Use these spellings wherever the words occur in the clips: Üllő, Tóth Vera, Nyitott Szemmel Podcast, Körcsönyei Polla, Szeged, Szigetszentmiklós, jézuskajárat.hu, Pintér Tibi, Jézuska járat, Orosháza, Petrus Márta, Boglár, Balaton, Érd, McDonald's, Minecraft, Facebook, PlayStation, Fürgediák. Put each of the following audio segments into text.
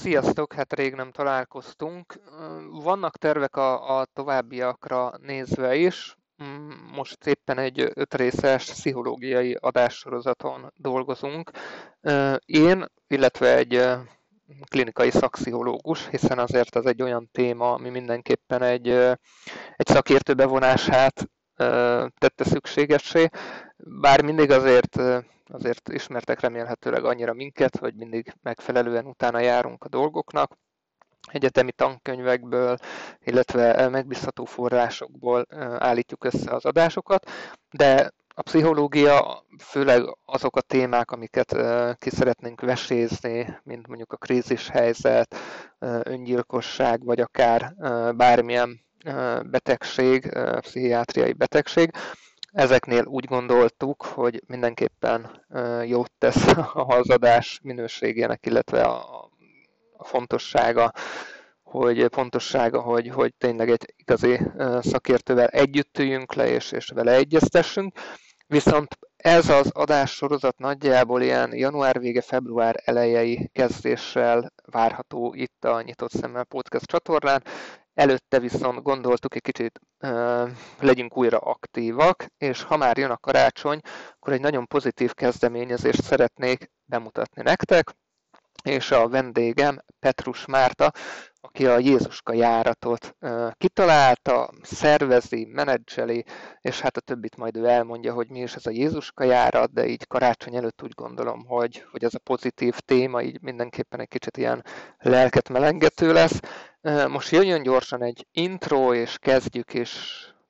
Sziasztok, hát rég nem találkoztunk. Vannak tervek a továbbiakra nézve is. Most éppen egy 5 részes pszichológiai adássorozaton dolgozunk. Én, illetve egy klinikai szakpszichológus, hiszen azért az egy olyan téma, ami mindenképpen egy szakértő bevonását tette szükségessé. Bár mindig azért ismertek remélhetőleg annyira minket, hogy mindig megfelelően utána járunk a dolgoknak. Egyetemi tankönyvekből, illetve megbízható forrásokból állítjuk össze az adásokat, de a pszichológia, főleg azok a témák, amiket ki szeretnénk vesézni, mint mondjuk a krízishelyzet, öngyilkosság, vagy akár bármilyen betegség, pszichiátriai betegség, ezeknél úgy gondoltuk, hogy mindenképpen jót tesz az adás minőségének, illetve a fontossága, hogy tényleg egy igazi szakértővel együtt üljünk le, és vele egyeztessünk. Viszont ez az adássorozat nagyjából ilyen január vége, február elejei kezdéssel várható itt a Nyitott Szemmel Podcast csatornán. Előtte viszont gondoltuk, egy kicsit legyünk újra aktívak, és ha már jön a karácsony, akkor egy nagyon pozitív kezdeményezést szeretnék bemutatni nektek, és a vendégem Petrus Márta, aki a Jézuska járatot kitalálta, szervezi, menedzseli, és hát a többit majd ő elmondja, hogy mi is ez a Jézuska járat, de így karácsony előtt úgy gondolom, hogy ez a pozitív téma így mindenképpen egy kicsit ilyen lelket melengető lesz. Most jöjjön gyorsan egy intro, és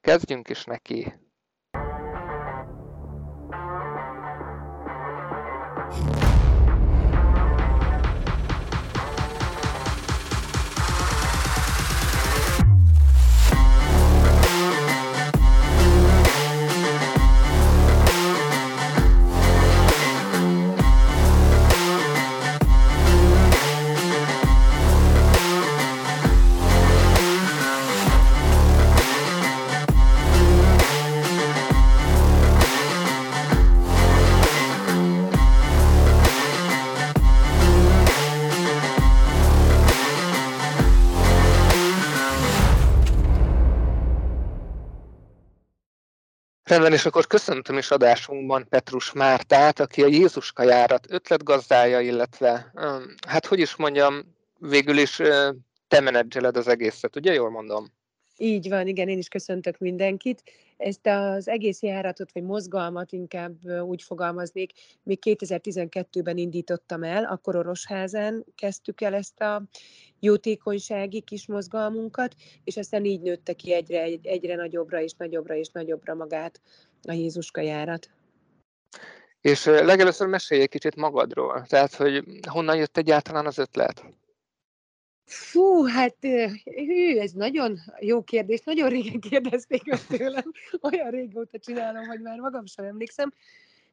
kezdjünk is neki. Rendben, és akkor köszöntöm is adásunkban Petrus Mártát, aki a Jézuska járat ötletgazdája, illetve, hát hogy is mondjam, végül is te menedzseled az egészet, ugye jól mondom? Így van, igen, én is köszöntök mindenkit. Ezt az egész járatot, vagy mozgalmat inkább úgy fogalmaznék, még 2012-ben indítottam el, akkor Orosházán kezdtük el ezt a jótékonysági kis mozgalmunkat, és aztán így nőtte ki egyre nagyobbra és nagyobbra magát a Jézuska járat. És legelőször mesélj egy kicsit magadról, tehát hogy honnan jött egyáltalán az ötlet? Fú, hát ez nagyon jó kérdés, nagyon régen kérdezték meg tőlem, olyan régóta csinálom, hogy már magam sem emlékszem.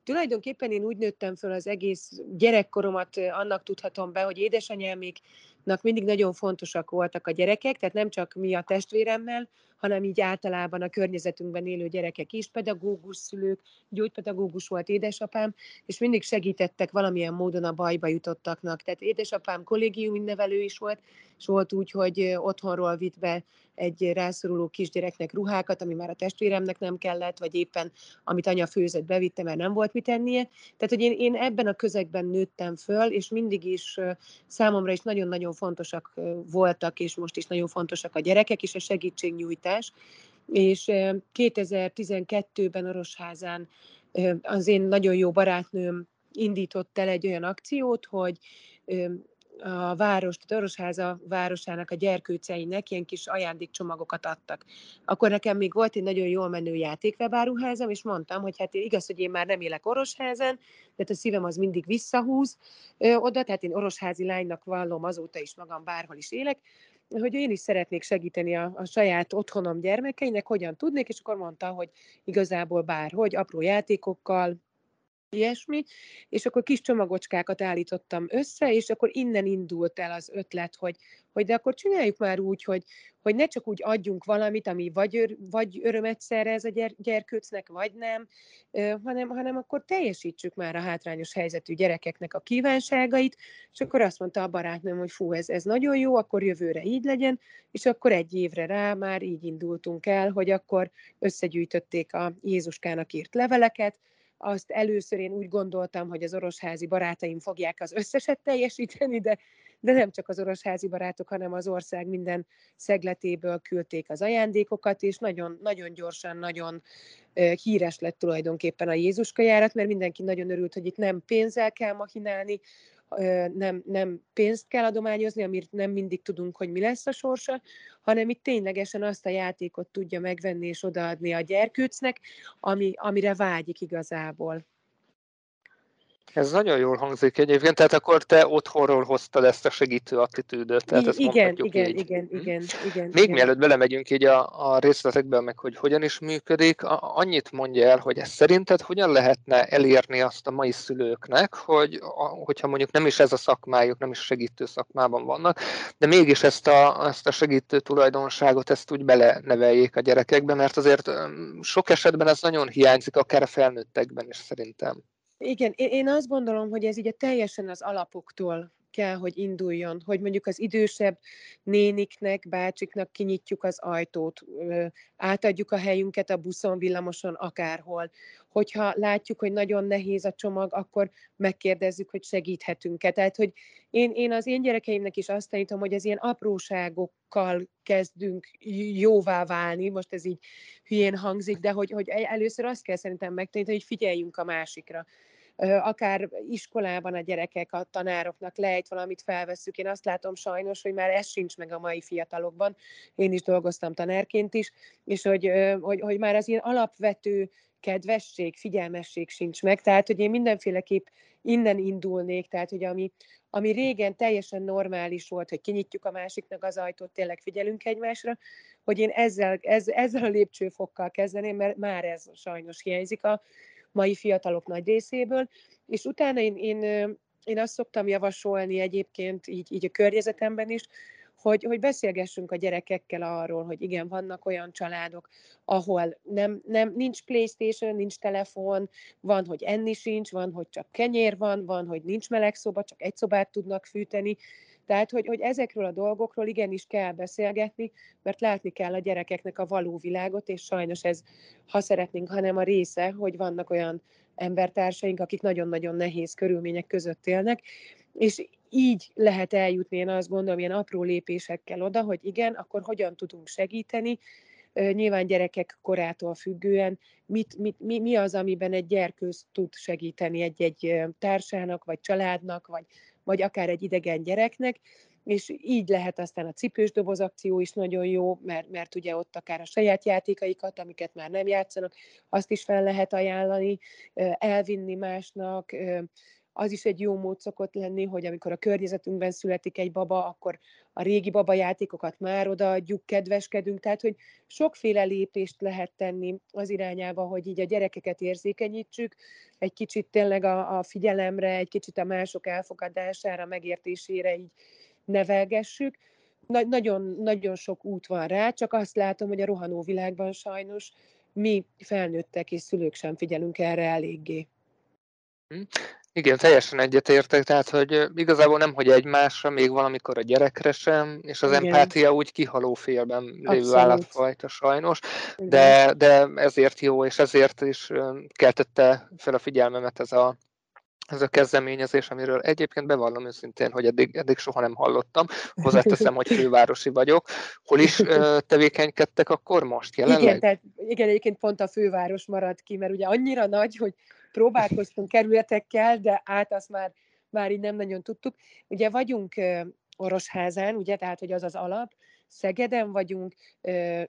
Tulajdonképpen én úgy nőttem föl az egész gyerekkoromat, annak tudhatom be, hogy édesanyáméknak mindig nagyon fontosak voltak a gyerekek, tehát nem csak mi a testvéremmel, hanem így általában a környezetünkben élő gyerekek is, pedagógus szülők, gyógypedagógus volt édesapám, és mindig segítettek valamilyen módon a bajba jutottaknak. Tehát édesapám kollégiumi nevelő is volt, és volt úgy, hogy otthonról vitt be egy rászoruló kisgyereknek ruhákat, ami már a testvéremnek nem kellett, vagy éppen amit anya főzött, bevitte, mert nem volt mit ennie. Tehát, hogy én ebben a közegben nőttem föl, és mindig is számomra is nagyon-nagyon fontosak voltak, és most is nagyon fontosak a gyerekek, és a segítségnyújtás. És 2012-ben Orosházán az én nagyon jó barátnőm indított el egy olyan akciót, hogy a város, tehát Orosháza városának a gyerkőceinek ilyen kis ajándékcsomagokat adtak. Akkor nekem még volt egy nagyon jól menő játékbáruházam, és mondtam, hogy hát igaz, hogy én már nem élek Orosházán, de a szívem az mindig visszahúz oda, tehát én orosházi lánynak vallom azóta is magam, bárhol is élek, hogy én is szeretnék segíteni a saját otthonom gyermekeinek, hogyan tudnék, és akkor mondta, hogy igazából bárhogy, apró játékokkal, ilyesmi, és akkor kis csomagocskákat állítottam össze, és akkor innen indult el az ötlet, hogy de akkor csináljuk már úgy, hogy ne csak úgy adjunk valamit, ami vagy öröm egyszerre ez a gyerkőcnek, vagy nem, hanem akkor teljesítsük már a hátrányos helyzetű gyerekeknek a kívánságait, és akkor azt mondta a barátnőm, hogy fú, ez nagyon jó, akkor jövőre így legyen, és akkor egy évre rá már így indultunk el, hogy akkor összegyűjtötték a Jézuskának írt leveleket. Azt először én úgy gondoltam, hogy az orosházi barátaim fogják az összeset teljesíteni, de nem csak az orosházi barátok, hanem az ország minden szegletéből küldték az ajándékokat, és nagyon, nagyon gyorsan, nagyon híres lett tulajdonképpen a Jézuska járat, mert mindenki nagyon örült, hogy itt nem pénzzel kell machinálni, nem pénzt kell adományozni, amit nem mindig tudunk, hogy mi lesz a sorsa, hanem itt ténylegesen azt a játékot tudja megvenni és odaadni a gyerkőcnek, amire vágyik igazából. Ez nagyon jól hangzik egyébként, tehát akkor te otthonról hoztad ezt a segítő attitűdöt, tehát ezt mondhatjuk így. Igen. Még mielőtt belemegyünk így a részletekben, meg hogy hogyan is működik, annyit mondja el, hogy ez szerinted hogyan lehetne elérni azt a mai szülőknek, hogyha mondjuk nem is ez a szakmájuk, nem is segítő szakmában vannak, de mégis ezt a segítő tulajdonságot, ezt úgy beleneveljék a gyerekekbe, mert azért sok esetben ez nagyon hiányzik, akár a felnőttekben is szerintem. Igen, én azt gondolom, hogy ez ugye teljesen az alapoktól kell, hogy induljon, hogy mondjuk az idősebb néniknek, bácsiknak kinyitjuk az ajtót, átadjuk a helyünket a buszon, villamoson, akárhol. Hogyha látjuk, hogy nagyon nehéz a csomag, akkor megkérdezzük, hogy segíthetünk-e. Tehát, hogy én az én gyerekeimnek is azt tanítom, hogy az ilyen apróságokkal kezdünk jóvá válni, most ez így hülyén hangzik, de hogy először azt kell szerintem megtanítani, hogy figyeljünk a másikra. Akár iskolában a gyerekek, a tanároknak lejt valamit felvesszük. Én azt látom sajnos, hogy már ez sincs meg a mai fiatalokban. Én is dolgoztam tanárként is, és hogy már az ilyen alapvető kedvesség, figyelmesség sincs meg. Tehát, hogy én mindenféleképp innen indulnék, tehát, hogy ami régen teljesen normális volt, hogy kinyitjuk a másiknak az ajtót, tényleg figyelünk egymásra, hogy én ezzel a lépcsőfokkal kezdeném, mert már ez sajnos hiányzik a mai fiatalok nagy részéből, és utána én azt szoktam javasolni egyébként így a környezetemben is, hogy beszélgessünk a gyerekekkel arról, hogy igen, vannak olyan családok, ahol nincs PlayStation, nincs telefon, van, hogy enni sincs, van, hogy csak kenyér van, hogy nincs meleg szoba, csak egy szobát tudnak fűteni. Tehát, hogy ezekről a dolgokról igenis kell beszélgetni, mert látni kell a gyerekeknek a való világot, és sajnos ez, ha szeretnénk, hanem a része, hogy vannak olyan embertársaink, akik nagyon-nagyon nehéz körülmények között élnek, és így lehet eljutni, én azt gondolom, ilyen apró lépésekkel oda, hogy igen, akkor hogyan tudunk segíteni, nyilván gyerekek korától függően, mi az, amiben egy gyerkőz tud segíteni egy-egy társának, vagy családnak, vagy akár egy idegen gyereknek, és így lehet aztán a cipős doboz akció is nagyon jó, mert ugye ott akár a saját játékaikat, amiket már nem játszanak, azt is fel lehet ajánlani, elvinni másnak. Az is egy jó mód szokott lenni, hogy amikor a környezetünkben születik egy baba, akkor a régi babajátékokat már odaadjuk, kedveskedünk, tehát hogy sokféle lépést lehet tenni az irányába, hogy így a gyerekeket érzékenyítsük, egy kicsit tényleg a figyelemre, egy kicsit a mások elfogadására, megértésére így nevelgessük. Nagyon, nagyon sok út van rá, csak azt látom, hogy a rohanó világban sajnos mi felnőttek és szülők sem figyelünk erre eléggé. Igen, teljesen egyetértek, tehát, hogy igazából nemhogy egymásra, még valamikor a gyerekre sem, és az empátia úgy kihaló félben lévő állatfajta sajnos, de ezért jó, és ezért is keltette fel a figyelmemet ez a kezdeményezés, amiről egyébként bevallom őszintén, hogy eddig soha nem hallottam. Hozzáteszem, hogy fővárosi vagyok. Hol is tevékenykedtek akkor most jelenleg? Igen, tehát, igen, egyébként pont a főváros marad ki, mert ugye annyira nagy, hogy próbálkoztunk kerületekkel, de át azt már így nem nagyon tudtuk. Ugye vagyunk Orosházán, ugye, tehát hogy az az alap, Szegeden vagyunk,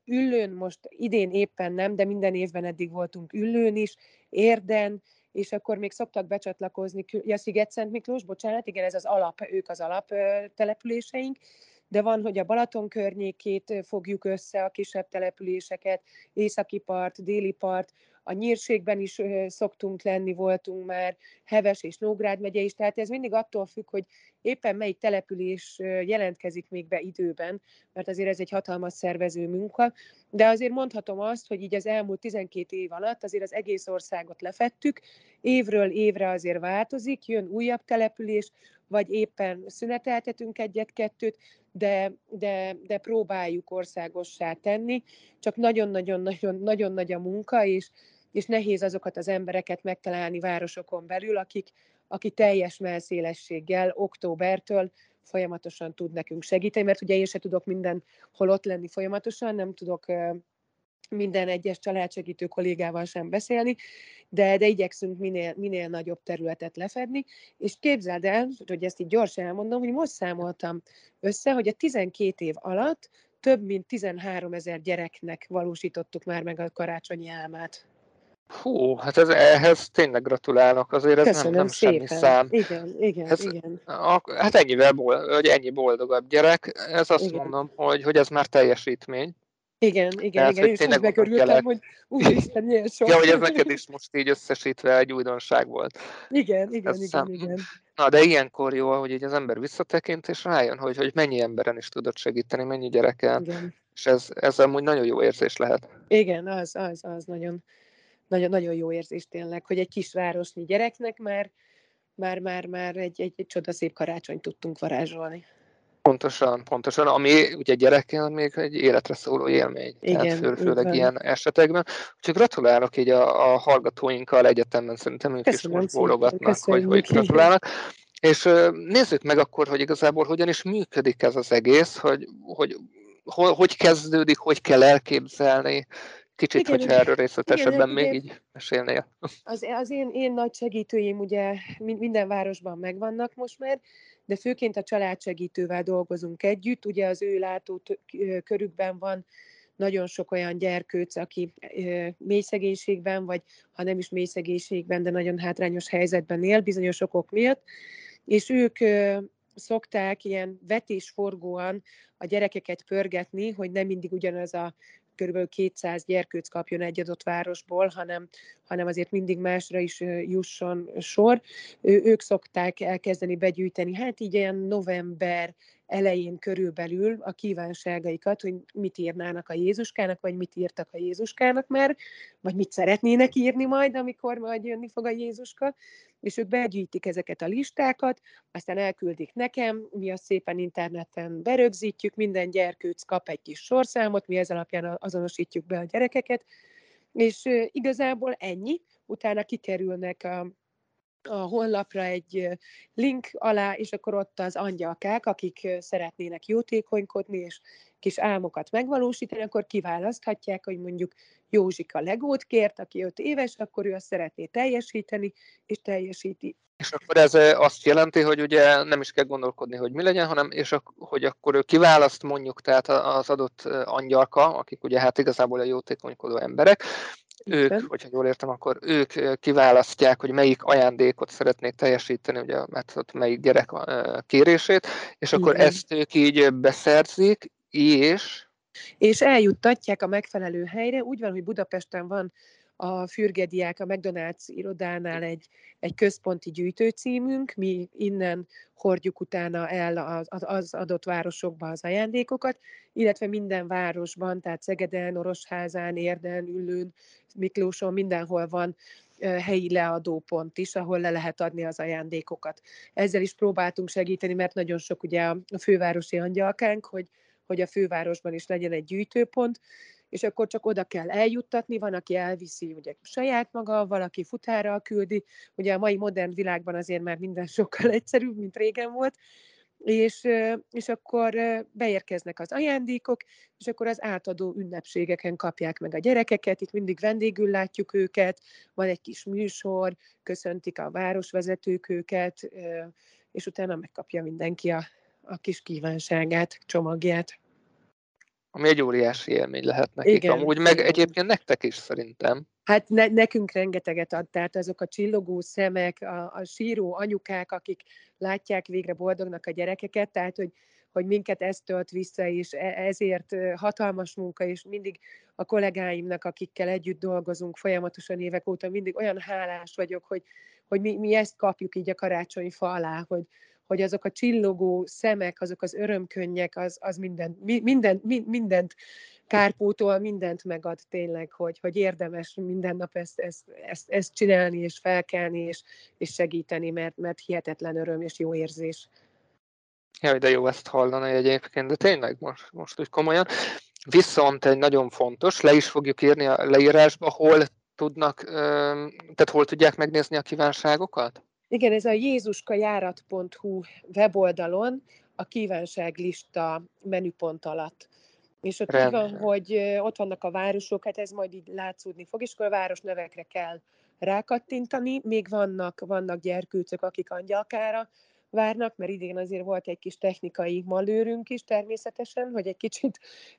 Üllőn most idén éppen nem, de minden évben eddig voltunk Üllőn is, Érden, és akkor még szoktak becsatlakozni, ja, Szigetszentmiklós, bocsánat, igen, ez az alap, ők az alap településeink, de van, hogy a Balaton környékét fogjuk össze, a kisebb településeket, északi part, déli part, a Nyírségben is szoktunk lenni, voltunk már, Heves és Nógrád megye is, tehát ez mindig attól függ, hogy éppen melyik település jelentkezik még be időben, mert azért ez egy hatalmas szervező munka, de azért mondhatom azt, hogy így az elmúlt 12 év alatt azért az egész országot lefettük, évről évre azért változik, jön újabb település, vagy éppen szüneteltetünk egyet-kettőt, de próbáljuk országossá tenni, csak nagyon-nagyon nagy a munka, és nehéz azokat az embereket megtalálni városokon belül, akik teljes mellszélességgel októbertől folyamatosan tud nekünk segíteni, mert ugye én se tudok mindenhol ott lenni folyamatosan, nem tudok minden egyes családsegítő kollégával sem beszélni, de igyekszünk minél nagyobb területet lefedni, és képzeld el, hogy ezt így gyorsan elmondom, hogy most számoltam össze, hogy a 12 év alatt több mint 13 000 gyereknek valósítottuk már meg a karácsonyi álmát. Hú, hát ehhez tényleg gratulálok, azért ez nem semmi szám. Igen. Hát ennyi boldogabb gyerek, ez azt mondom, hogy ez már teljesítmény. Igen, és úgy megörültem, hogy úristen, ilyen sok. Ja, hogy ez neked is most így összesítve egy újdonság volt. Igen. Na, de ilyenkor jó, hogy így az ember visszatekint, és rájön, hogy mennyi emberen is tudod segíteni, mennyi gyereken. Igen. És ez amúgy nagyon jó érzés lehet. Igen, az nagyon jó érzés tényleg, hogy egy kisvárosnyi gyereknek már egy csodaszép karácsonyt tudtunk varázsolni. Pontosan, ami ugye gyerekként még egy életre szóló élmény, igen, tehát főleg ilyen esetekben. Úgyhogy gratulálok így a hallgatóinkkal egyetemben, szerintem ők is most bólogatnak, hogy gratulálnak. És nézzük meg akkor, hogy igazából hogyan is működik ez az egész, hogy kezdődik, hogy kell elképzelni. Kicsit, hogyha erről részletesebben még így mesélnél. Az én nagy segítőim ugye minden városban megvannak most már, de főként a családsegítővel dolgozunk együtt. Ugye az ő látókörükben van nagyon sok olyan gyerkőc, aki mélyszegénységben, vagy ha nem is mélyszegénységben, de nagyon hátrányos helyzetben él bizonyos okok miatt, és ők szokták ilyen vetésforgóan a gyerekeket pörgetni, hogy nem mindig ugyanaz a körülbelül 200 gyerkőc kapjon egy adott városból, hanem azért mindig másra is jusson sor. Ők szokták elkezdeni begyűjteni, hát így ilyen november elején körülbelül a kívánságaikat, hogy mit írnának a Jézuskának, vagy mit írtak a Jézuskának már, vagy mit szeretnének írni majd, amikor majd jönni fog a Jézuska, és ők begyűjtik ezeket a listákat, aztán elküldik nekem, mi azt szépen interneten berögzítjük, minden gyerkőc kap egy kis sorszámot, mi ez alapján azonosítjuk be a gyerekeket, és igazából ennyi, utána kikerülnek a honlapra egy link alá, és akkor ott az angyalkák, akik szeretnének jótékonykodni, és kis álmokat megvalósítani, akkor kiválaszthatják, hogy mondjuk Józsika legót kért, aki 5 éves, akkor ő azt szeretné teljesíteni, és teljesíti. És akkor ez azt jelenti, hogy ugye nem is kell gondolkodni, hogy mi legyen, hanem hogy akkor ő kiválaszt mondjuk, tehát az adott angyalka, akik ugye hát igazából a jótékonykodó emberek, ők, hogyha jól értem, akkor ők kiválasztják, hogy melyik ajándékot szeretnék teljesíteni, ugye, mert ott melyik gyerek kérését, és akkor ezt ők így beszerzik, és eljuttatják a megfelelő helyre. Úgy van, hogy Budapesten van a Fürgediák, a McDonald's irodánál egy központi gyűjtőcímünk, mi innen hordjuk utána el az adott városokba az ajándékokat, illetve minden városban, tehát Szegeden, Orosházán, Érden, Üllőn, Miklóson, mindenhol van helyi leadópont is, ahol le lehet adni az ajándékokat. Ezzel is próbáltunk segíteni, mert nagyon sok ugye a fővárosi angyalkánk, hogy a fővárosban is legyen egy gyűjtőpont, és akkor csak oda kell eljuttatni, van, aki elviszi ugye saját maga, valaki futárral küldi, ugye a mai modern világban azért már minden sokkal egyszerűbb, mint régen volt, és akkor beérkeznek az ajándékok, és akkor az átadó ünnepségeken kapják meg a gyerekeket, itt mindig vendégül látjuk őket, van egy kis műsor, köszöntik a városvezetők őket, és utána megkapja mindenki a kis kívánságát, csomagját. Ami egy óriási élmény lehet nekik, igen, amúgy meg egyébként nektek is szerintem. Hát nekünk rengeteget ad, tehát azok a csillogó szemek, a síró anyukák, akik látják végre boldognak a gyerekeket, tehát hogy hogy minket ez tölt vissza, és ezért hatalmas munka, és mindig a kollégáimnak, akikkel együtt dolgozunk folyamatosan évek óta, mindig olyan hálás vagyok, hogy mi ezt kapjuk így a karácsonyfa alá, hogy azok a csillogó szemek, azok az örömkönnyek, az mindent kárpótol, mindent megad tényleg, hogy érdemes minden nap ezt csinálni, és felkelni, és segíteni, mert hihetetlen öröm és jó érzés. Jaj, de jó ezt hallani egyébként, de tényleg most úgy komolyan. Viszont egy nagyon fontos, le is fogjuk írni a leírásba, hol tudják megnézni a kívánságokat? Igen, ez a jézuskajárat.hu weboldalon a kívánságlista menüpont alatt. És ott így van, hogy ott vannak a városok, hát ez majd így látszódni fog, és akkor a városnevekre kell rákattintani. Még vannak gyerkőcök, akik angyalkára várnak, mert idén azért volt egy kis technikai malőrünk is természetesen, hogy egy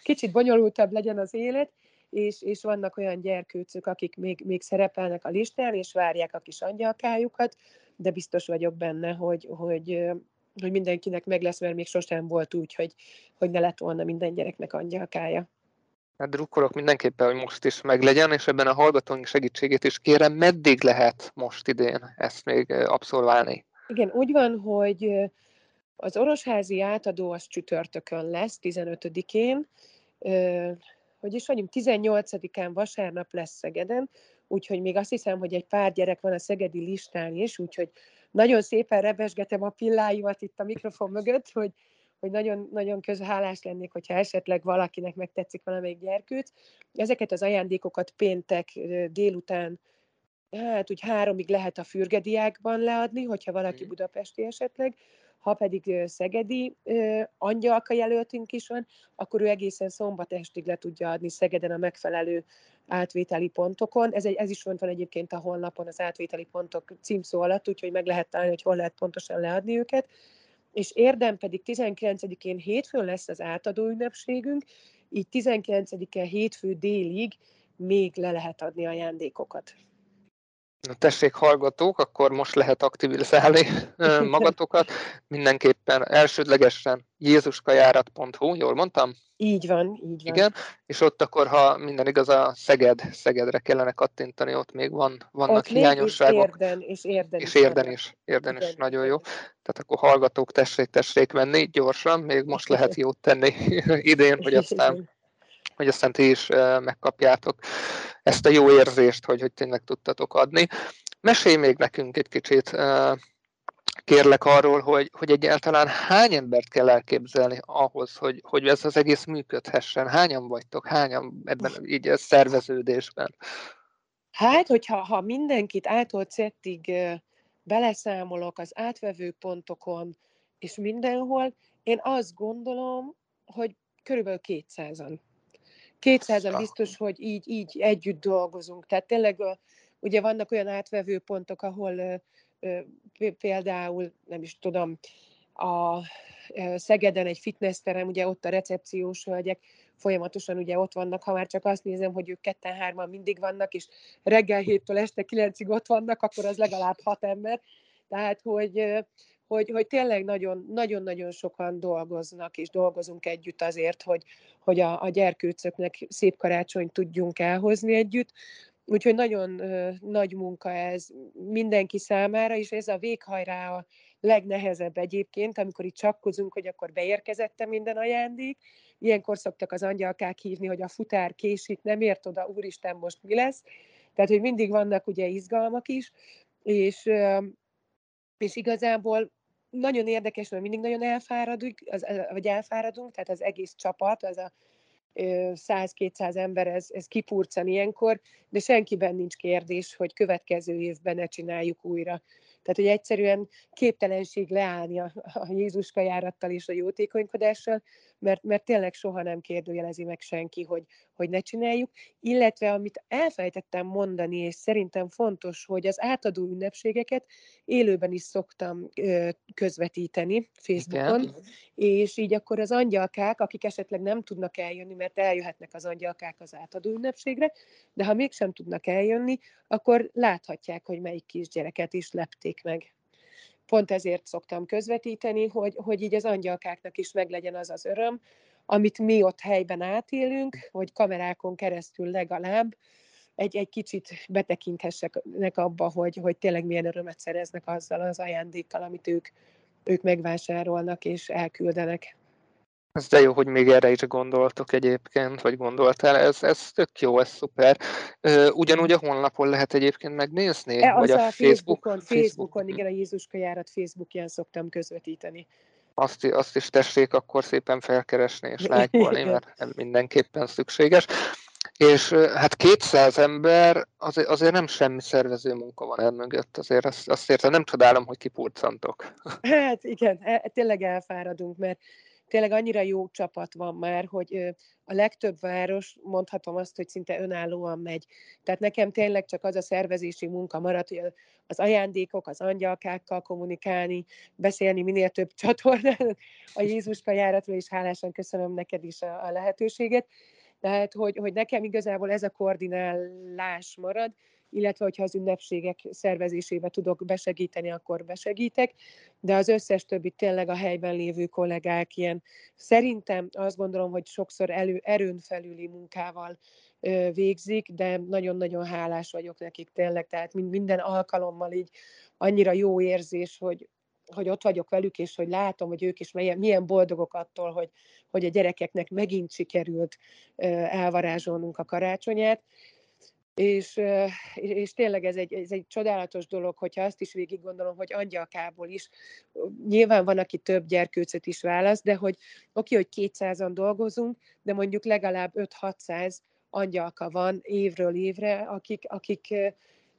kicsit bonyolultabb legyen az élet, és vannak olyan gyerkőcök, akik még szerepelnek a listán, és várják a kis angyalkájukat, de biztos vagyok benne, hogy mindenkinek meg lesz, mert még sosem volt úgy, hogy ne lett volna minden gyereknek angyalkája. Hát drukkolok mindenképpen, hogy most is meglegyen, és ebben a hallgatóink segítségét is kérem, meddig lehet most idén ezt még abszolválni? Igen, úgy van, hogy az orosházi átadó az csütörtökön lesz, 15-én, hogy is vagyunk, 18-án vasárnap lesz Szegeden, úgyhogy még azt hiszem, hogy egy pár gyerek van a szegedi listán is, úgyhogy nagyon szépen rebesgetem a pilláimat itt a mikrofon mögött, hogy nagyon, nagyon hálás lennék, hogyha esetleg valakinek megtetszik valamelyik gyerkőt. Ezeket az ajándékokat péntek délután, hát úgy 3-ig lehet a Fürgediákban leadni, hogyha valaki budapesti esetleg. Ha pedig szegedi angyalka jelöltünk is van, akkor ő egészen szombat estig le tudja adni Szegeden a megfelelő átvételi pontokon. Ez is fönt van egyébként a honlapon az átvételi pontok címszó alatt, úgyhogy meg lehet találni, hogy hol lehet pontosan leadni őket. És Érden pedig 19-én hétfőn lesz az átadó ünnepségünk, így 19-én hétfő délig még le lehet adni ajándékokat. Na tessék, hallgatók, akkor most lehet aktivizálni magatokat. Mindenképpen elsődlegesen jézuskajárat.hu, jól mondtam? Így van. Igen, és ott akkor, ha minden igaz, a Szegedre kellene kattintani, ott még vannak hiányosságok. És Érden is. Nagyon jó. Tehát akkor hallgatók, tessék menni gyorsan, még most lehet jót tenni idén, hogy aztán ti is megkapjátok ezt a jó érzést, hogy tényleg tudtatok adni. Mesélj még nekünk egy kicsit, kérlek arról, hogy egyáltalán hány embert kell elképzelni ahhoz, hogy ez az egész működhessen. Hányan vagytok? Hányan ebben így a szerveződésben? Hát, hogyha mindenkit A-tól Z-ig beleszámolok az átvevőpontokon és mindenhol, én azt gondolom, hogy körülbelül 200-an. 200-an biztos, hogy így együtt dolgozunk. Tehát tényleg ugye vannak olyan átvevő pontok, ahol például, nem is tudom, a Szegeden egy fitnessterem, ugye ott a recepciós hölgyek folyamatosan ugye ott vannak, ha már csak azt nézem, hogy ők 2-3-an mindig vannak, és reggel 7-től este 9-ig ott vannak, akkor az legalább 6 ember. Tehát, hogy tényleg nagyon-nagyon sokan dolgoznak, és dolgozunk együtt azért, hogy a gyerkőcöknek szép karácsonyt tudjunk elhozni együtt. Úgyhogy nagyon nagy munka ez mindenki számára, és ez a véghajrá a legnehezebb egyébként, amikor itt csapkozunk, hogy akkor beérkezette minden ajándék. Ilyenkor szoktak az angyalkák hívni, hogy a futár késik, nem ért oda, úristen, most mi lesz. Tehát, hogy mindig vannak ugye izgalmak is, és igazából nagyon érdekes, mert mindig nagyon elfáradunk, tehát az egész csapat, az a 100-200 ember, ez kipurcan ilyenkor, de senkiben nincs kérdés, hogy következő évben ne csináljuk újra. Tehát, hogy egyszerűen képtelenség leállni a Jézuska járattal és a jótékonykodással, mert tényleg soha nem kérdőjelezi meg senki, hogy ne csináljuk. Illetve, amit elfelejtettem mondani, és szerintem fontos, hogy az átadó ünnepségeket élőben is szoktam közvetíteni Facebookon, igen. És így akkor az angyalkák, akik esetleg nem tudnak eljönni, mert eljöhetnek az angyalkák az átadó ünnepségre, de ha mégsem tudnak eljönni, akkor láthatják, hogy melyik kisgyereket is lepték meg. pont ezért szoktam közvetíteni, hogy így az angyalkáknak is meglegyen az az öröm, amit mi ott helyben átélünk, hogy kamerákon keresztül legalább egy kicsit betekinthessenek abba, hogy tényleg milyen örömet szereznek azzal az ajándékkal, amit ők megvásárolnak és elküldenek. Ez de jó, hogy még erre is gondoltok egyébként, vagy gondoltál, ez tök jó, ez szuper. Ugyanúgy a honlapon lehet egyébként megnézni? Vagy a Facebookon, igen, a Jézuska járat Facebookján szoktam közvetíteni. Azt is tessék akkor szépen felkeresni és lájkolni, mert mindenképpen szükséges. És hát 200 ember, azért nem semmi szervező munka van el mögött, azért azt értem, nem csodálom, hogy kipurcantok. Hát igen, tényleg elfáradunk, mert tényleg annyira jó csapat van már, hogy a legtöbb város, mondhatom azt, hogy szinte önállóan megy. Tehát nekem tényleg csak az a szervezési munka maradt, hogy az ajándékok, az angyalkákkal kommunikálni, beszélni minél több csatornán a Jézuska járatról, és hálásan köszönöm neked is a lehetőséget. Tehát, hogy nekem igazából ez a koordinálás marad, illetve hogyha az ünnepségek szervezésébe tudok besegíteni, akkor besegítek, de az összes többi tényleg a helyben lévő kollégák ilyen. Szerintem azt gondolom, hogy sokszor erőn felüli munkával végzik, de nagyon-nagyon hálás vagyok nekik tényleg, tehát minden alkalommal így annyira jó érzés, hogy ott vagyok velük, és hogy látom, hogy ők is milyen boldogok attól, hogy a gyerekeknek megint sikerült elvarázsolnunk a karácsonyát. És tényleg ez egy csodálatos dolog, hogyha azt is végig gondolom, hogy angyalkából is, nyilván van, aki több gyerkőcöt is választ, de hogy hogy 200-an dolgozunk, de mondjuk legalább 5-600 angyalka van évről évre, akik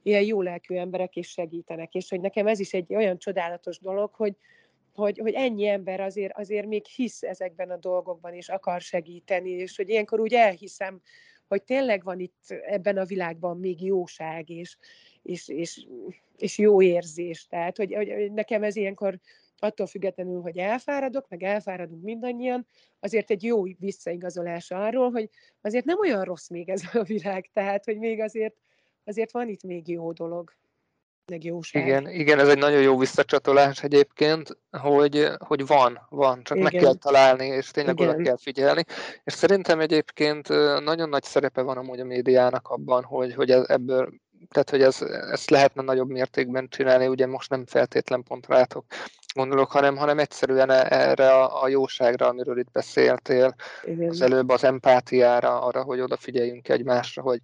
ilyen jó lelkű emberek is segítenek. És hogy nekem ez is egy olyan csodálatos dolog, hogy ennyi ember azért még hisz ezekben a dolgokban, és akar segíteni, és hogy ilyenkor úgy elhiszem, hogy tényleg van itt ebben a világban még jóság és jó érzés. Tehát, hogy nekem ez ilyenkor attól függetlenül, hogy elfáradok, meg elfáradunk mindannyian, azért egy jó visszaigazolás arról, hogy azért nem olyan rossz még ez a világ, tehát, hogy még azért van itt még jó dolog. Igen, ez egy nagyon jó visszacsatolás egyébként, hogy van, csak igen. Meg kell találni, és tényleg igen. Oda kell figyelni. És szerintem egyébként nagyon nagy szerepe van amúgy a médiának abban, hogy ebből, tehát hogy ezt lehetne nagyobb mértékben csinálni, ugye most nem feltétlen pont rátok gondolok, hanem egyszerűen erre a jóságra, amiről itt beszéltél, igen. Az előbb az empátiára, arra, hogy odafigyeljünk egymásra, hogy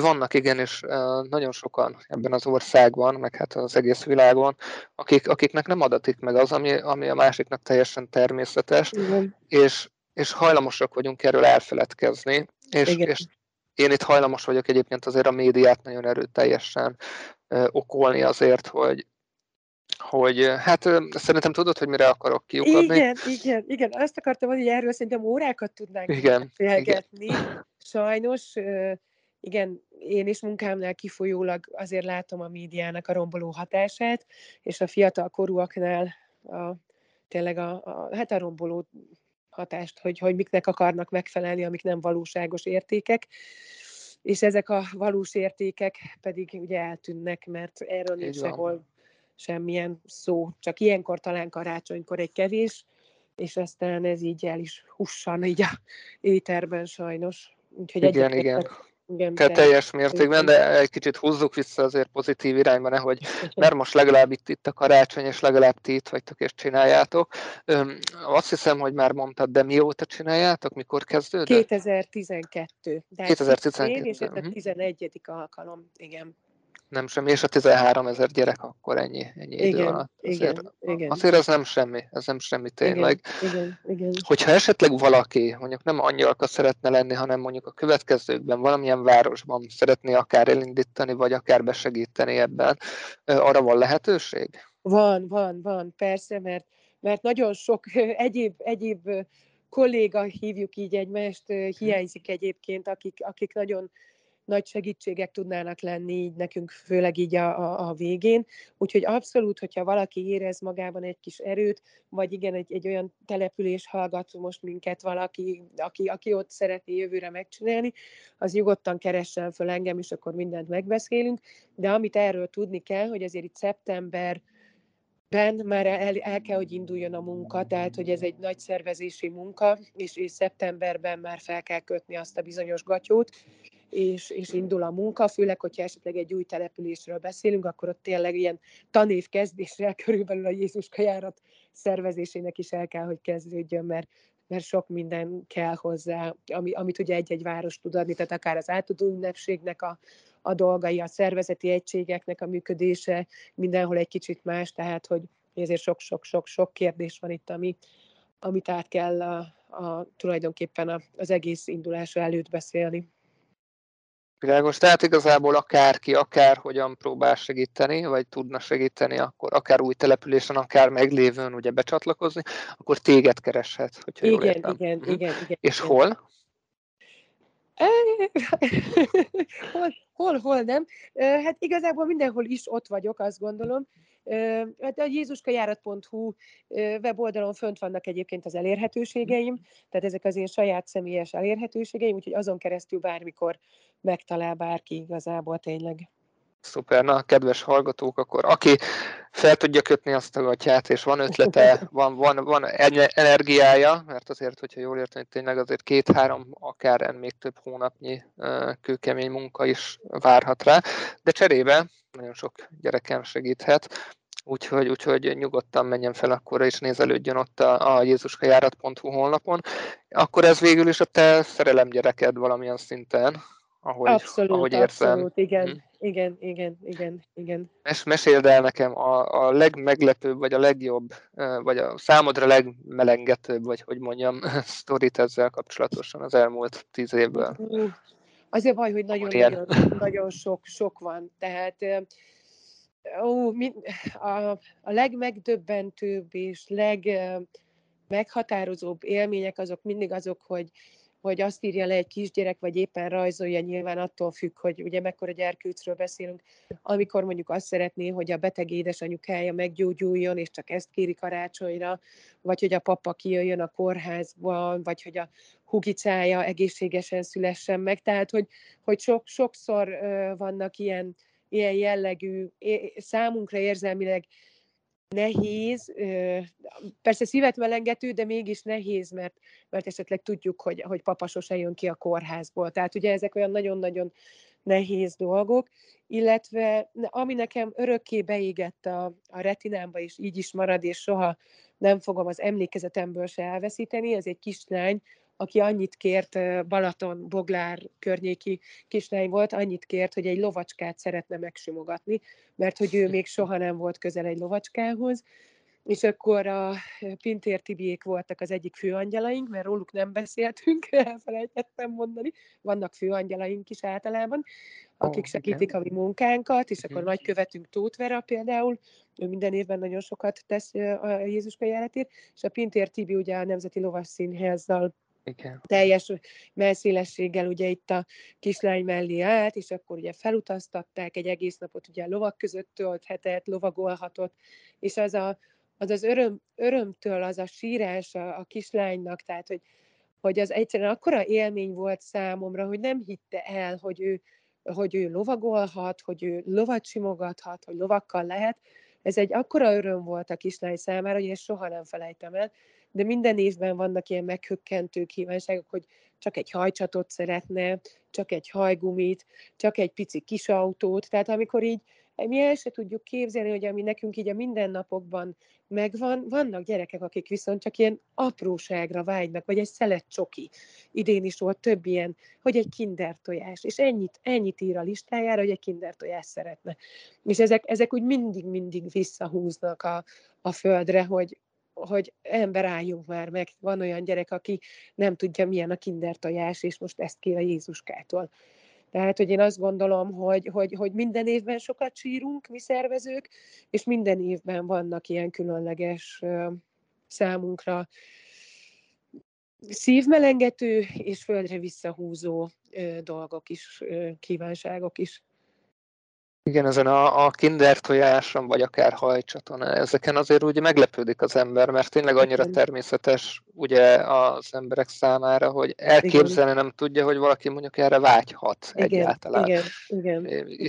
vannak igenis nagyon sokan ebben az országban, meg hát az egész világon, akiknek nem adatik meg az, ami a másiknak teljesen természetes, igen. és hajlamosak vagyunk erről elfeledkezni, és én itt hajlamos vagyok egyébként azért a médiát nagyon erőteljesen okolni azért, hogy hát szerintem tudod, hogy mire akarok kiukadni. Igen, azt akartam mondani, hogy erről szerintem órákat tudnánk beszélgetni. Sajnos, igen, én is munkámnál kifolyólag azért látom a médiának a romboló hatását, és a fiatal korúaknál tényleg a romboló hatást, hogy miknek akarnak megfelelni, amik nem valóságos értékek, és ezek a valós értékek pedig ugye eltűnnek, mert erről nincs sehol semmilyen szó, csak ilyenkor talán karácsonykor egy kevés, és aztán ez így el is hussan így a éterben sajnos. Úgyhogy igen. Teljes mértékben, de egy kicsit húzzuk vissza azért pozitív irányba, nehogy, mert most legalább itt a karácsony, és legalább ti itt vagytok és csináljátok. Azt hiszem, hogy már mondtad, de mióta csináljátok? Mikor kezdődött? 2012. De 2012. És ez a 11. alkalom, igen. Nem semmi, és a 13 000 gyerek akkor ennyi idő alatt. Azért ez nem semmi tényleg. Igen. Hogyha esetleg valaki, mondjuk nem angyalka szeretne lenni, hanem mondjuk a következőkben valamilyen városban szeretné akár elindítani, vagy akár besegíteni ebben, arra van lehetőség? Van, persze, mert nagyon sok egyéb kolléga, hívjuk így egymást, hiányzik egyébként, akik nagyon nagy segítségek tudnának lenni így nekünk, főleg így a végén. Úgyhogy abszolút, hogyha valaki érez magában egy kis erőt, vagy igen, egy olyan település hallgat most minket valaki, aki ott szeretné jövőre megcsinálni, az nyugodtan keressen föl engem, és akkor mindent megbeszélünk. De amit erről tudni kell, hogy azért itt szeptember már el kell, hogy induljon a munka, tehát hogy ez egy nagy szervezési munka, és szeptemberben már fel kell kötni azt a bizonyos gatyót, és indul a munka, főleg, hogyha esetleg egy új településről beszélünk, akkor ott tényleg ilyen tanévkezdéssel körülbelül a Jézuska járat szervezésének is el kell, hogy kezdődjön, mert sok minden kell hozzá, amit ugye egy-egy város tud adni, tehát akár az átadó ünnepségnek a dolgai, a szervezeti egységeknek a működése, mindenhol egy kicsit más, tehát hogy ezért sok kérdés van itt, amit át kell tulajdonképpen az egész indulása előtt beszélni. Világos, tehát igazából akárki, akárhogyan próbál segíteni, vagy tudna segíteni, akkor akár új településen, akár meglévőn ugye becsatlakozni, akkor téged kereshet, hogyha jól értem. Igen. És hol? Hol nem? Hát igazából mindenhol is ott vagyok, azt gondolom. Hát a jézuskajárat.hu weboldalon fönt vannak egyébként az elérhetőségeim, tehát ezek az én saját személyes elérhetőségeim, úgyhogy azon keresztül bármikor megtalál bárki igazából tényleg. Szuper, na kedves hallgatók, akkor aki fel tudja kötni azt a gatyát, és van ötlete, van energiája, mert azért, hogyha jól értem, hogy tényleg azért 2-3, akár még több hónapnyi kőkemény munka is várhat rá, de cserébe nagyon sok gyereken segíthet, úgyhogy nyugodtan menjen fel akkor, és nézelődjön ott a jézuskajárat.hu honlapon. Akkor ez végül is a te szerelemgyereked valamilyen szinten. Ahogy érzem. Abszolút, igen. Meséld el nekem a legmeglepőbb, vagy a legjobb, vagy a számodra legmelengetőbb, vagy hogy mondjam, sztorit ezzel kapcsolatosan az elmúlt 10 évből. Az a baj, hogy nagyon sok van. Tehát a legmegdöbbentőbb és legmeghatározóbb élmények azok mindig azok, hogy azt írja le egy kisgyerek, vagy éppen rajzolja, nyilván attól függ, hogy ugye mekkora gyerkőcről beszélünk, amikor mondjuk azt szeretné, hogy a beteg édesanyukája meggyógyuljon, és csak ezt kéri karácsonyra, vagy hogy a papa kijöjjön a kórházban, vagy hogy a hugicája egészségesen szülessen meg. Tehát, hogy sokszor vannak ilyen jellegű, számunkra érzelmileg nehéz, persze szívet melengető, de mégis nehéz, mert esetleg tudjuk, hogy papa sose jön ki a kórházból. Tehát ugye ezek olyan nagyon-nagyon nehéz dolgok, illetve ami nekem örökké beégett a retinámba, és így is marad, és soha nem fogom az emlékezetemből se elveszíteni, az egy kislány, aki annyit kért, Balaton, Boglár környéki kislány volt, annyit kért, hogy egy lovacskát szeretne megsimogatni, mert hogy ő még soha nem volt közel egy lovacskához, és akkor a Pintér Tibiék voltak az egyik főangyalaink, mert róluk nem beszéltünk, elfelejtettem mondani, vannak főangyalaink is általában, akik segítik a mi munkánkat, és akkor nagykövetünk Tóth Vera például, ő minden évben nagyon sokat tesz a Jézuska járatért, és a Pintér Tibi ugye a Nemzeti Lovasszínházzal teljes melszélességgel ugye itt a kislány mellé állt, és akkor ugye felutaztatták, egy egész napot ugye a lovak között tölthetett, lovagolhatott, és az örömtől az a sírás a kislánynak, tehát hogy az egyszerűen akkora élmény volt számomra, hogy nem hitte el, hogy ő lovagolhat, hogy ő lovat simogathat, hogy lovakkal lehet. Ez egy akkora öröm volt a kislány számára, hogy ezt soha nem felejtem el, de minden évben vannak ilyen meghökkentő kívánságok, hogy csak egy hajcsatot szeretne, csak egy hajgumit, csak egy pici kis autót, tehát amikor így mi el se tudjuk képzelni, hogy ami nekünk így a mindennapokban megvan, vannak gyerekek, akik viszont csak ilyen apróságra vágynak, vagy egy szelet csoki. Idén is volt több ilyen, hogy egy kindertojás, és ennyit ír a listájára, hogy egy kindertojás szeretne. És ezek úgy mindig visszahúznak a földre, hogy ember, álljunk már meg. Van olyan gyerek, aki nem tudja, milyen a kindertojás, és most ezt kér a Jézuskától. Tehát, hogy én azt gondolom, hogy minden évben sokat sírunk, mi szervezők, és minden évben vannak ilyen különleges számunkra szívmelengető és földre visszahúzó dolgok is, kívánságok is. Igen, ezen a kinder tojáson, vagy akár hajcsaton, ezeken azért úgy meglepődik az ember, mert tényleg annyira természetes ugye az emberek számára, hogy elképzelni nem tudja, hogy valaki mondjuk erre vágyhat egyáltalán. Igen.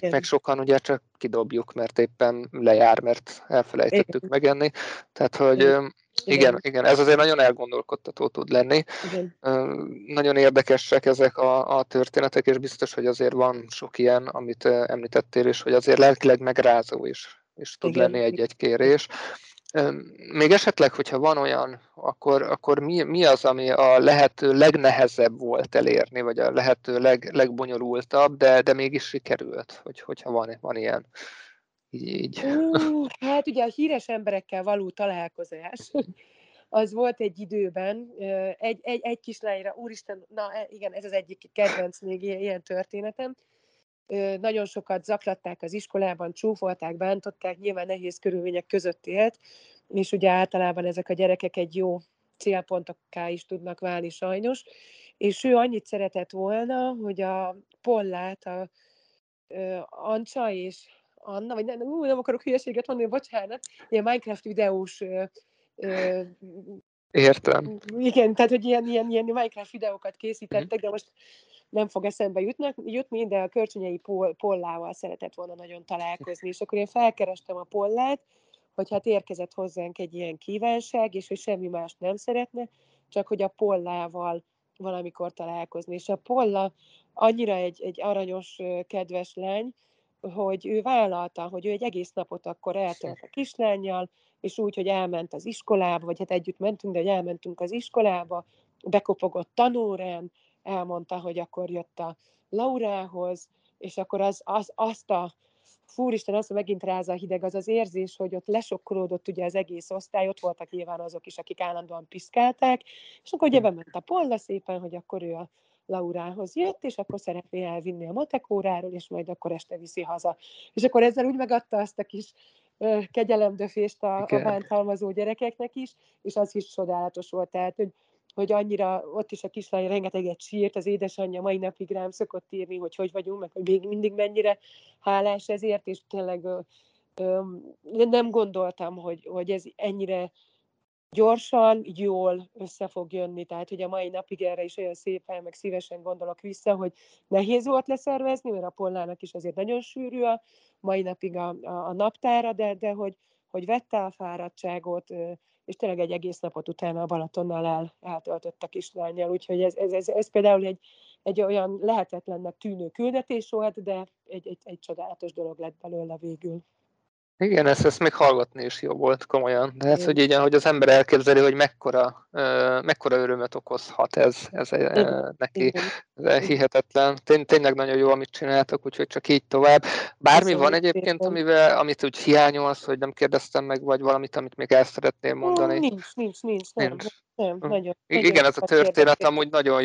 Meg sokan ugye csak kidobjuk, mert éppen lejár, mert elfelejtettük megenni. Tehát, hogy igen, ez azért nagyon elgondolkodtató tud lenni. Nagyon érdekesek ezek a történetek, és biztos, hogy azért van sok ilyen, amit említettél is, hogy azért lelkileg megrázó is tud lenni egy-egy kérés. Még esetleg, hogyha van olyan, akkor mi az, ami a lehető legnehezebb volt elérni, vagy a lehető legbonyolultabb, de mégis sikerült, hogyha van ilyen? Így. Hát ugye a híres emberekkel való találkozás, az volt egy időben, egy kislányra, úristen, na igen, ez az egyik kedvenc még ilyen történetem. Nagyon sokat zaklatták az iskolában, csúfolták, bántották, nyilván nehéz körülmények között élt, és ugye általában ezek a gyerekek egy jó célpontokká is tudnak válni sajnos, és ő annyit szeretett volna, hogy a Pollát, Ancsa és Anna, vagy nem akarok hülyeséget mondani, bocsánat, ilyen Minecraft videós... Értem. Igen, tehát, hogy ilyen Minecraft videókat készítettek, de most nem fog eszembe jutni, de a Körcsönyei Pollával szeretett volna nagyon találkozni, és akkor én felkerestem a Pollát, hogy hát érkezett hozzánk egy ilyen kívánság, és hogy semmi más nem szeretne, csak hogy a Pollával valamikor találkozni. És a Polla annyira egy aranyos, kedves lány, hogy ő vállalta, hogy ő egy egész napot akkor eltölt a kislánnyal, és úgy, hogy elment az iskolába, vagy hát együtt mentünk, de hogy elmentünk az iskolába, bekopogott tanórán, elmondta, hogy akkor jött a Laurához, és akkor fúristen, azt megint rázza a hideg, az az érzés, hogy ott lesokkolódott ugye az egész osztály, ott voltak nyilván azok is, akik állandóan piszkálták, és akkor ugye bement a Polla szépen, hogy akkor ő a Laurához jött, és akkor szeretné elvinni a matek óráról, és majd akkor este viszi haza. És akkor ezzel úgy megadta azt a kis kegyelemdöfést a bántalmazó gyerekeknek is, és az is csodálatos volt, tehát, hogy annyira, ott is a kislány rengeteget sírt, az édesanyja mai napig rám szokott írni, hogy vagyunk, meg hogy még mindig mennyire hálás ezért, és tényleg nem gondoltam, hogy ez ennyire gyorsan, jól össze fog jönni, tehát hogy a mai napig erre is olyan szépen, meg szívesen gondolok vissza, hogy nehéz volt leszervezni, mert a Pollának is azért nagyon sűrű a mai napig a naptára, de hogy vette a fáradtságot, és tényleg egy egész napot utána a Balatonnal eltöltött a kislánnyal, úgyhogy ez például egy olyan lehetetlennek tűnő küldetés volt, de egy csodálatos dolog lett belőle végül. Igen, ezt még hallgatni is jó volt komolyan. De ez, hogy így, ahogy az ember elképzeli, hogy mekkora örömet okozhat ez neki. Ez hihetetlen. Tényleg nagyon jó, amit csináltak, úgyhogy csak így tovább. Bármi van egyébként, amit úgy hiányolsz, hogy nem kérdeztem meg, vagy valamit, amit még el szeretnél mondani? Nincs. Nem, nagyon, igen, ez a történet amúgy nagyon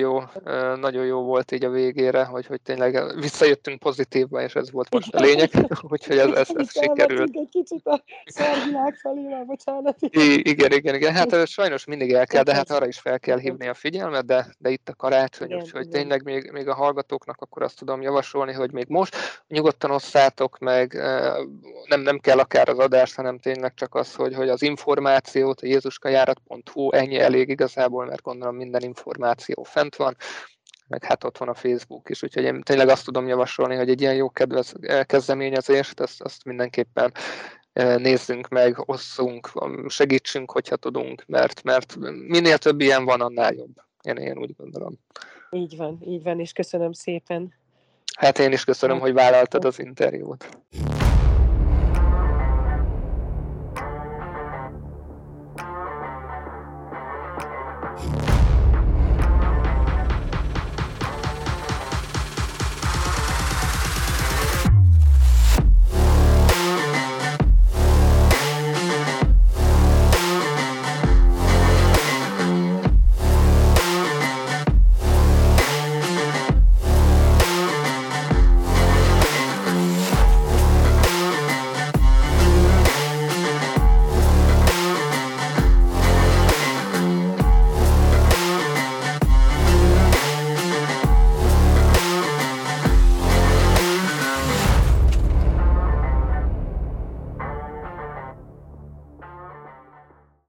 jó volt így a végére, hogy tényleg visszajöttünk pozitívba, és ez volt most a lényeg, úgyhogy ez sikerült. Egy kicsit a szervilág felé, bocsánat. Igen, hát sajnos mindig el kell, de hát arra is fel kell hívni a figyelmet, de itt a karácsony, úgyhogy tényleg még a hallgatóknak akkor azt tudom javasolni, hogy még most nyugodtan osszátok meg, nem kell akár az adás, hanem tényleg csak az, hogy az információt, a jézuskajárat.hu, ennyi elég igazából, mert gondolom minden információ fent van, meg hát ott van a Facebook is, úgyhogy én tényleg azt tudom javasolni, hogy egy ilyen jó kezdeményezést, azt mindenképpen nézzünk meg, osszunk, segítsünk, hogyha tudunk, mert minél több ilyen van, annál jobb. Én úgy gondolom. Így van, és köszönöm szépen. Hát én is köszönöm, hogy vállaltad az interjút.